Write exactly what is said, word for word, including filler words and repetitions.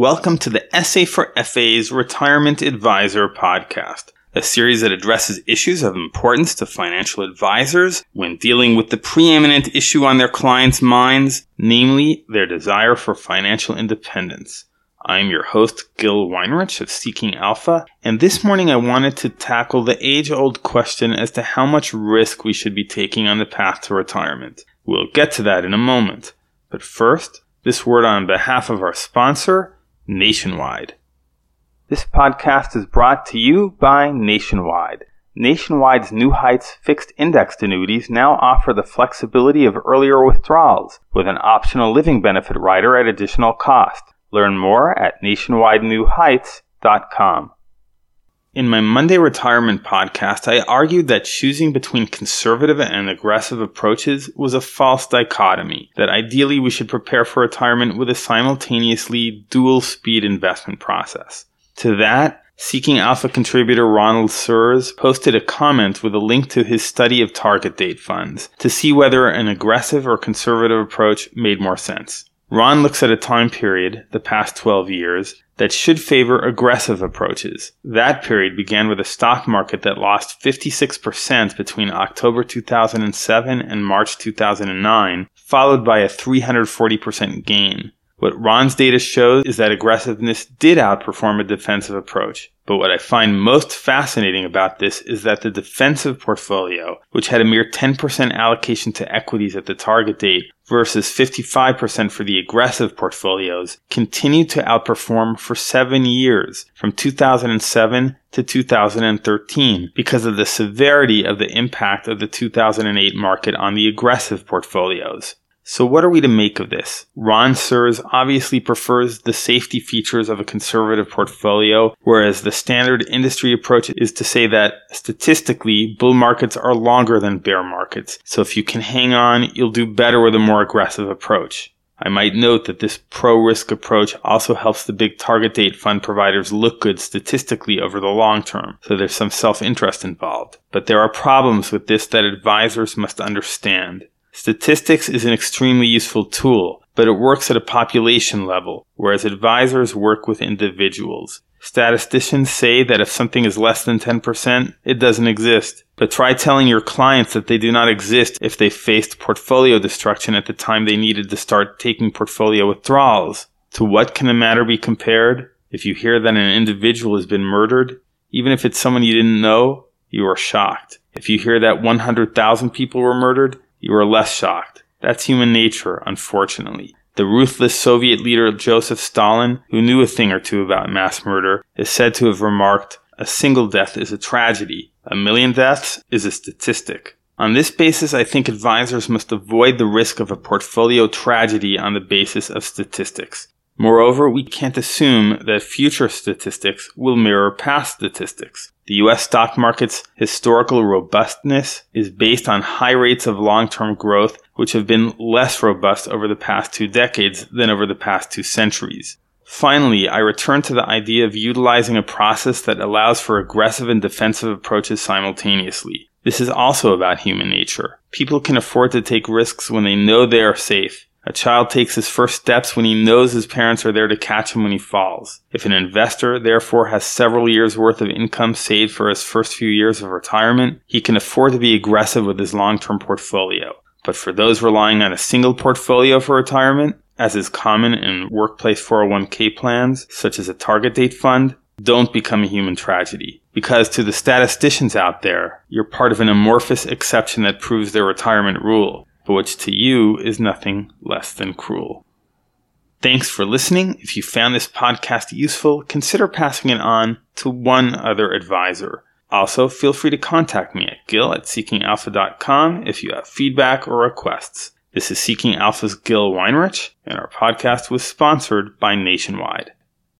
Welcome to the Essay for F A's Retirement Advisor podcast, a series that addresses issues of importance to financial advisors when dealing with the preeminent issue on their clients' minds, namely their desire for financial independence. I'm your host, Gil Weinrich of Seeking Alpha, and this morning I wanted to tackle the age-old question as to how much risk we should be taking on the path to retirement. We'll get to that in a moment. But first, this word on behalf of our sponsor, Nationwide. This podcast is brought to you by Nationwide. Nationwide's New Heights fixed indexed annuities now offer the flexibility of earlier withdrawals with an optional living benefit rider at additional cost. Learn more at nationwide new heights dot com. In my Monday Retirement podcast, I argued that choosing between conservative and aggressive approaches was a false dichotomy, that ideally we should prepare for retirement with a simultaneously dual-speed investment process. To that, Seeking Alpha contributor Ronald Surz posted a comment with a link to his study of target-date funds to see whether an aggressive or conservative approach made more sense. Ron looks at a time period, the past twelve years, that should favor aggressive approaches. That period began with a stock market that lost fifty-six percent between October two thousand seven and March two thousand nine, followed by a three hundred forty percent gain. What Ron's data shows is that aggressiveness did outperform a defensive approach. But what I find most fascinating about this is that the defensive portfolio, which had a mere ten percent allocation to equities at the target date versus fifty-five percent for the aggressive portfolios, continued to outperform for seven years, from two thousand seven to two thousand thirteen, because of the severity of the impact of the two thousand eight market on the aggressive portfolios. So what are we to make of this? Ron Surz obviously prefers the safety features of a conservative portfolio, whereas the standard industry approach is to say that, statistically, bull markets are longer than bear markets, so if you can hang on, you'll do better with a more aggressive approach. I might note that this pro-risk approach also helps the big target date fund providers look good statistically over the long term, so there's some self-interest involved. But there are problems with this that advisors must understand. Statistics is an extremely useful tool, but it works at a population level, whereas advisors work with individuals. Statisticians say that if something is less than ten percent, it doesn't exist. But try telling your clients that they do not exist if they faced portfolio destruction at the time they needed to start taking portfolio withdrawals. To what can the matter be compared? If you hear that an individual has been murdered, even if it's someone you didn't know, you are shocked. If you hear that one hundred thousand people were murdered, you are less shocked. That's human nature, unfortunately. The ruthless Soviet leader Joseph Stalin, who knew a thing or two about mass murder, is said to have remarked, "A single death is a tragedy. A million deaths is a statistic." On this basis, I think advisors must avoid the risk of a portfolio tragedy on the basis of statistics. Moreover, we can't assume that future statistics will mirror past statistics. The U S stock market's historical robustness is based on high rates of long-term growth, which have been less robust over the past two decades than over the past two centuries. Finally, I return to the idea of utilizing a process that allows for aggressive and defensive approaches simultaneously. This is also about human nature. People can afford to take risks when they know they are safe. A child takes his first steps when he knows his parents are there to catch him when he falls. If an investor, therefore, has several years' worth of income saved for his first few years of retirement, he can afford to be aggressive with his long-term portfolio. But for those relying on a single portfolio for retirement, as is common in workplace four oh one k plans, such as a target date fund, don't become a human tragedy. Because to the statisticians out there, you're part of an amorphous exception that proves their retirement rule, but which to you is nothing less than cruel. Thanks for listening. If you found this podcast useful, consider passing it on to one other advisor. Also, feel free to contact me at gil at seeking alpha dot com if you have feedback or requests. This is Seeking Alpha's Gil Weinrich, and our podcast was sponsored by Nationwide.